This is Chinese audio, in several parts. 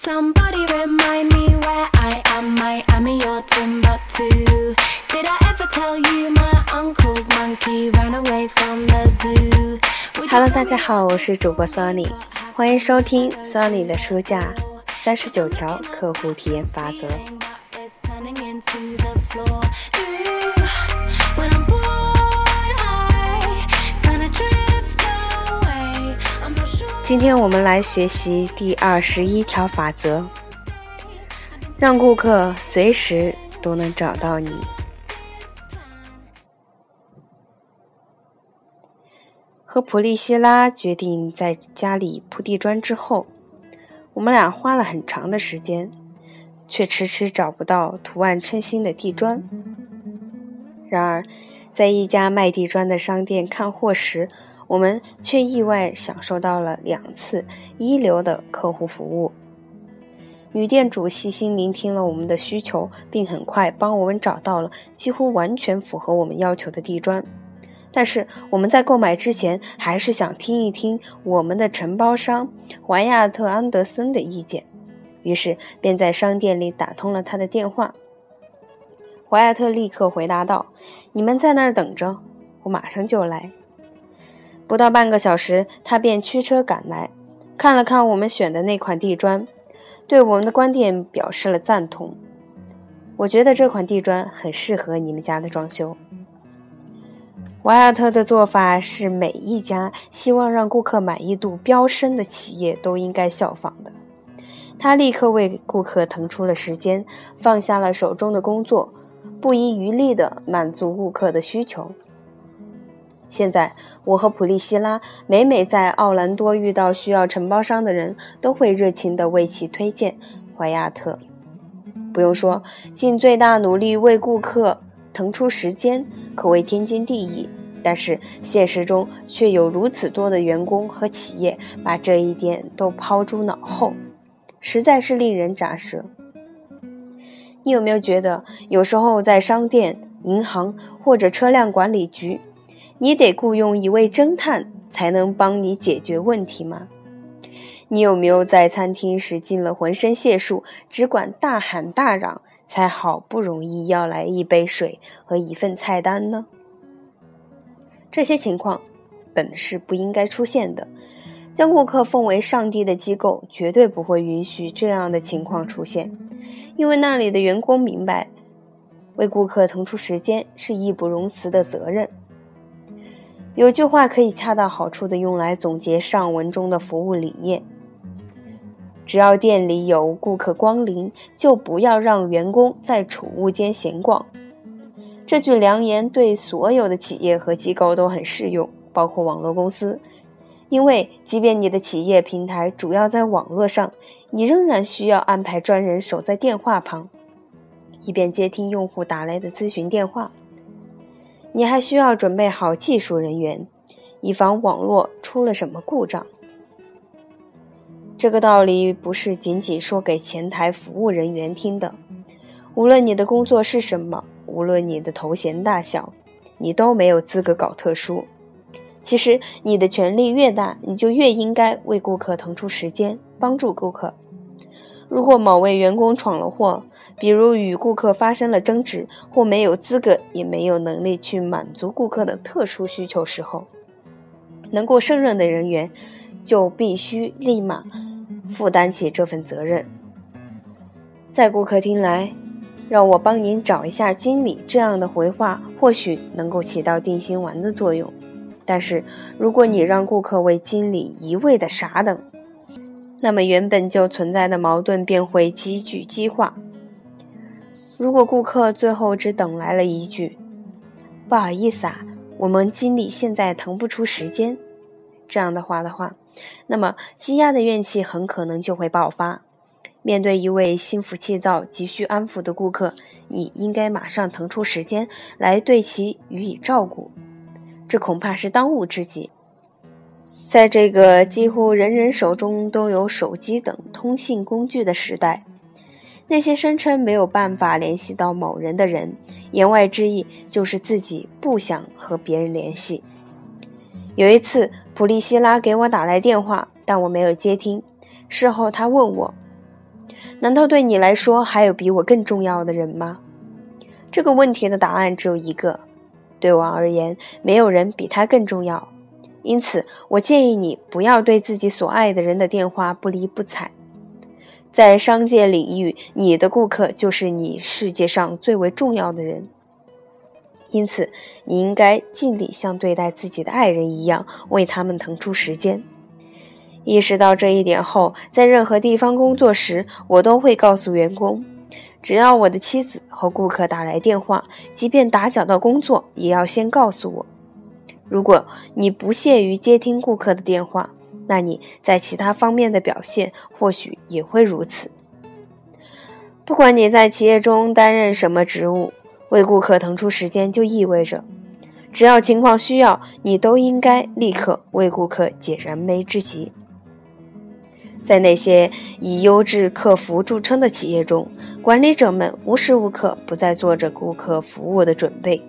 Somebody remind me where I am, Miami or Timbuktu. Did I ever tell you my uncle's monkey ran away from the zoo? Hello， 大家好，我是主播 Sony， 欢迎收听 Sony 的书架39条客户体验法则。今天我们来学习第21条法则，让顾客随时都能找到你。和普利希拉决定在家里铺地砖之后，我们俩花了很长的时间，却迟迟找不到图案称心的地砖。然而，在一家卖地砖的商店看货时，我们却意外享受到了2次一流的客户服务。女店主细心聆听了我们的需求，并很快帮我们找到了几乎完全符合我们要求的地砖。但是我们在购买之前，还是想听一听我们的承包商怀亚特·安德森的意见，于是便在商店里打通了他的电话。怀亚特立刻回答道：“你们在那儿等着，我马上就来。”不到半个小时，他便驱车赶来，看了看我们选的那款地砖，对我们的观点表示了赞同。我觉得这款地砖很适合你们家的装修。怀亚特的做法是每一家希望让顾客满意度飙升的企业都应该效仿的。他立刻为顾客腾出了时间，放下了手中的工作，不遗余力地满足顾客的需求。现在我和普利希拉每在奥兰多遇到需要承包商的人，都会热情地为其推荐怀亚特。不用说，尽最大努力为顾客腾出时间可谓天经地义，但是现实中却有如此多的员工和企业把这一点都抛诸脑后，实在是令人咋舌。你有没有觉得，有时候在商店、银行或者车辆管理局，你得雇佣一位侦探才能帮你解决问题吗？你有没有在餐厅时尽了浑身解数，只管大喊大嚷，才好不容易要来一杯水和一份菜单呢？这些情况本是不应该出现的，将顾客奉为上帝的机构绝对不会允许这样的情况出现，因为那里的员工明白，为顾客腾出时间是义不容辞的责任。有句话可以恰到好处地用来总结上文中的服务理念：只要店里有顾客光临，就不要让员工在储物间闲逛。这句良言对所有的企业和机构都很适用，包括网络公司。因为即便你的企业平台主要在网络上，你仍然需要安排专人守在电话旁，以便接听用户打来的咨询电话。你还需要准备好技术人员，以防网络出了什么故障。这个道理不是仅仅说给前台服务人员听的，无论你的工作是什么，无论你的头衔大小，你都没有资格搞特殊。其实你的权力越大，你就越应该为顾客腾出时间，帮助顾客。如果某位员工闯了祸，比如与顾客发生了争执，或没有资格也没有能力去满足顾客的特殊需求时候，能够胜任的人员就必须立马负担起这份责任。在顾客听来，让我帮您找一下经理这样的回话或许能够起到定心丸的作用，但是如果你让顾客为经理一味的傻等，那么原本就存在的矛盾便会积聚激化。如果顾客最后只等来了一句：“不好意思啊，我们经理现在腾不出时间”这样的话那么积压的怨气很可能就会爆发。面对一位心浮气躁、急需安抚的顾客，你应该马上腾出时间来对其予以照顾，这恐怕是当务之急。在这个几乎人人手中都有手机等通信工具的时代，那些声称没有办法联系到某人的人，言外之意就是自己不想和别人联系。有一次，普利希拉给我打来电话，但我没有接听。事后他问我，难道对你来说还有比我更重要的人吗？这个问题的答案只有一个，对我而言，没有人比他更重要。因此，我建议你不要对自己所爱的人的电话不理不睬。在商界领域，你的顾客就是你世界上最为重要的人。因此，你应该尽力像对待自己的爱人一样，为他们腾出时间。意识到这一点后，在任何地方工作时，我都会告诉员工，只要我的妻子和顾客打来电话，即便打搅到工作，也要先告诉我。如果你不屑于接听顾客的电话，那你在其他方面的表现或许也会如此。不管你在企业中担任什么职务，为顾客腾出时间就意味着，只要情况需要，你都应该立刻为顾客解燃眉之急。在那些以优质客服著称的企业中，管理者们无时无刻不在做着顾客服务的准备。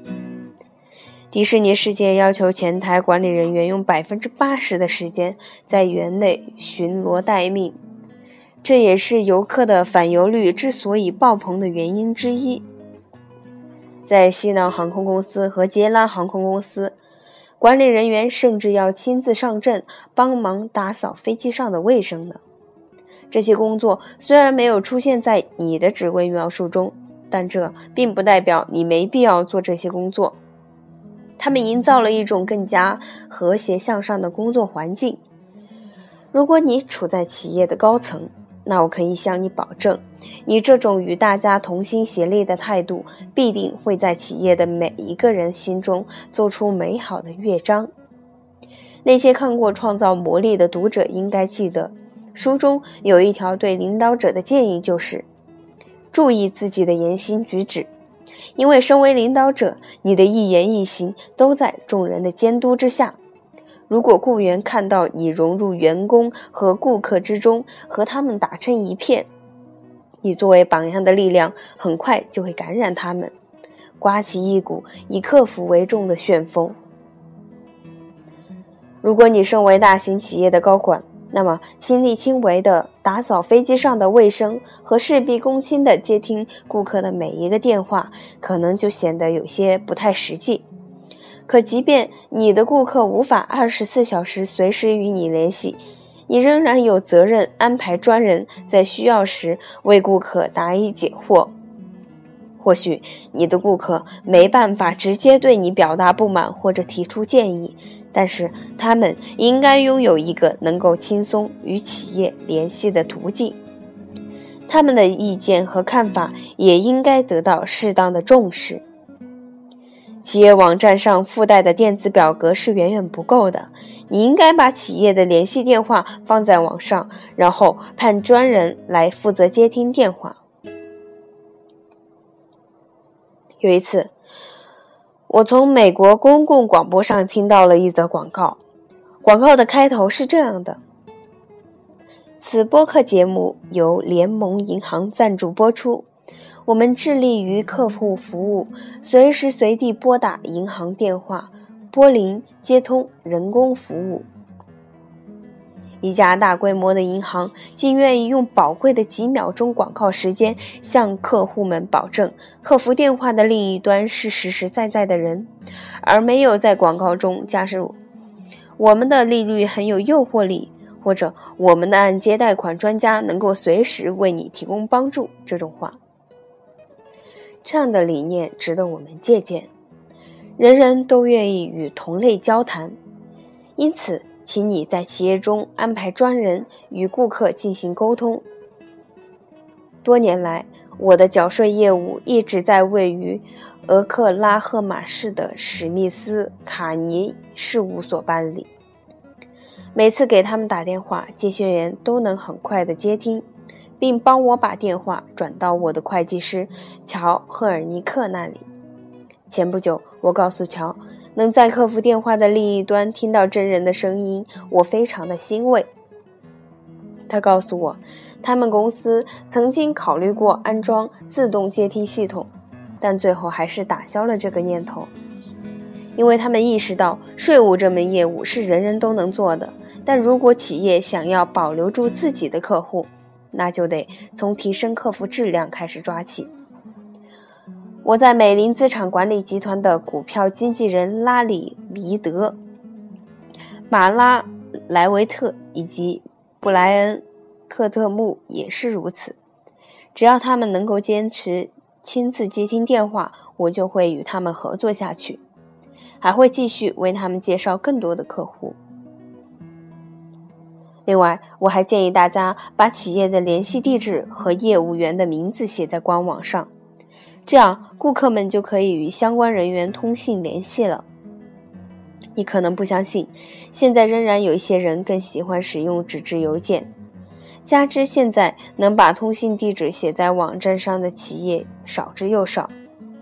迪士尼世界要求前台管理人员用 80% 的时间在园内巡逻待命，这也是游客的返游率之所以爆棚的原因之一。在西南航空公司和捷兰航空公司，管理人员甚至要亲自上阵帮忙打扫飞机上的卫生呢。这些工作虽然没有出现在你的职位描述中，但这并不代表你没必要做这些工作。他们营造了一种更加和谐向上的工作环境。如果你处在企业的高层，那我可以向你保证，你这种与大家同心协力的态度必定会在企业的每一个人心中做出美好的乐章。那些看过《创造魔力》的读者应该记得，书中有一条对领导者的建议，就是注意自己的言行举止，因为身为领导者，你的一言一行都在众人的监督之下。如果雇员看到你融入员工和顾客之中，和他们打成一片，你作为榜样的力量很快就会感染他们，刮起一股以客服为重的旋风。如果你身为大型企业的高管，那么亲力亲为的打扫飞机上的卫生和事必躬亲的接听顾客的每一个电话，可能就显得有些不太实际。可即便你的顾客无法24小时随时与你联系，你仍然有责任安排专人在需要时为顾客答疑解惑。或许你的顾客没办法直接对你表达不满或者提出建议，但是他们应该拥有一个能够轻松与企业联系的途径，他们的意见和看法也应该得到适当的重视。企业网站上附带的电子表格是远远不够的，你应该把企业的联系电话放在网上，然后派专人来负责接听电话。有一次，我从美国公共广播上听到了一则广告，广告的开头是这样的：此播客节目由联盟银行赞助播出，我们致力于客户服务，随时随地拨打银行电话，拨铃接通人工服务。一家大规模的银行竟愿意用宝贵的几秒钟广告时间向客户们保证，客服电话的另一端是实实在在的人，而没有在广告中加入我们的利率很有诱惑力，或者我们的按揭贷款专家能够随时为你提供帮助这种话。这样的理念值得我们借鉴，人人都愿意与同类交谈，因此请你在企业中安排专人与顾客进行沟通。多年来，我的缴税业务一直在位于俄克拉荷马市的史密斯卡尼事务所办理，每次给他们打电话，接线员都能很快地接听，并帮我把电话转到我的会计师乔·赫尔尼克那里。前不久，我告诉乔，能在客服电话的另一端听到真人的声音，我非常的欣慰。他告诉我，他们公司曾经考虑过安装自动接听系统，但最后还是打消了这个念头，因为他们意识到税务这门业务是人人都能做的，但如果企业想要保留住自己的客户，那就得从提升客服质量开始抓起。我在美林资产管理集团的股票经纪人拉里·米德、马拉莱维特以及布莱恩·克特穆也是如此，只要他们能够坚持亲自接听电话，我就会与他们合作下去，还会继续为他们介绍更多的客户。另外，我还建议大家把企业的联系地址和业务员的名字写在官网上，这样顾客们就可以与相关人员通信联系了。你可能不相信，现在仍然有一些人更喜欢使用纸质邮件，加之现在能把通信地址写在网站上的企业少之又少，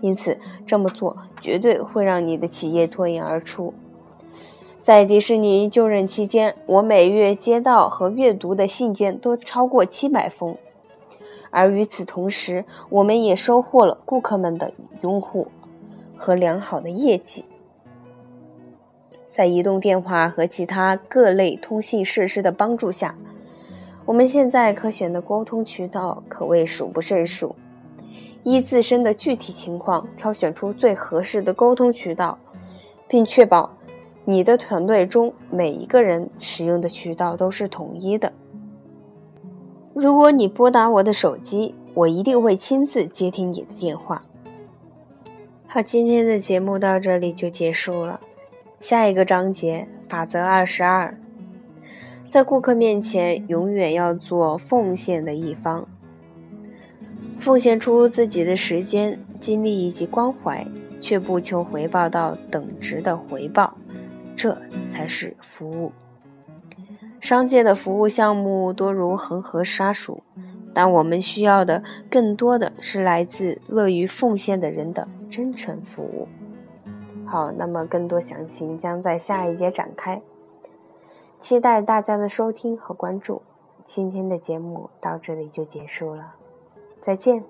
因此这么做绝对会让你的企业脱颖而出。在迪士尼就任期间，我每月接到和阅读的信件都超过700封，而与此同时，我们也收获了顾客们的拥护和良好的业绩。在移动电话和其他各类通信设施的帮助下，我们现在可选的沟通渠道可谓数不胜数。依自身的具体情况挑选出最合适的沟通渠道，并确保你的团队中每一个人使用的渠道都是统一的。如果你拨打我的手机，我一定会亲自接听你的电话。好，今天的节目到这里就结束了。下一个章节，法则22。在顾客面前永远要做奉献的一方，奉献出自己的时间、精力以及关怀，却不求回报到等值的回报，这才是服务。商界的服务项目多如恒河沙数，但我们需要的更多的是来自乐于奉献的人的真诚服务。好，那么更多详情将在下一节展开。期待大家的收听和关注，今天的节目到这里就结束了，再见。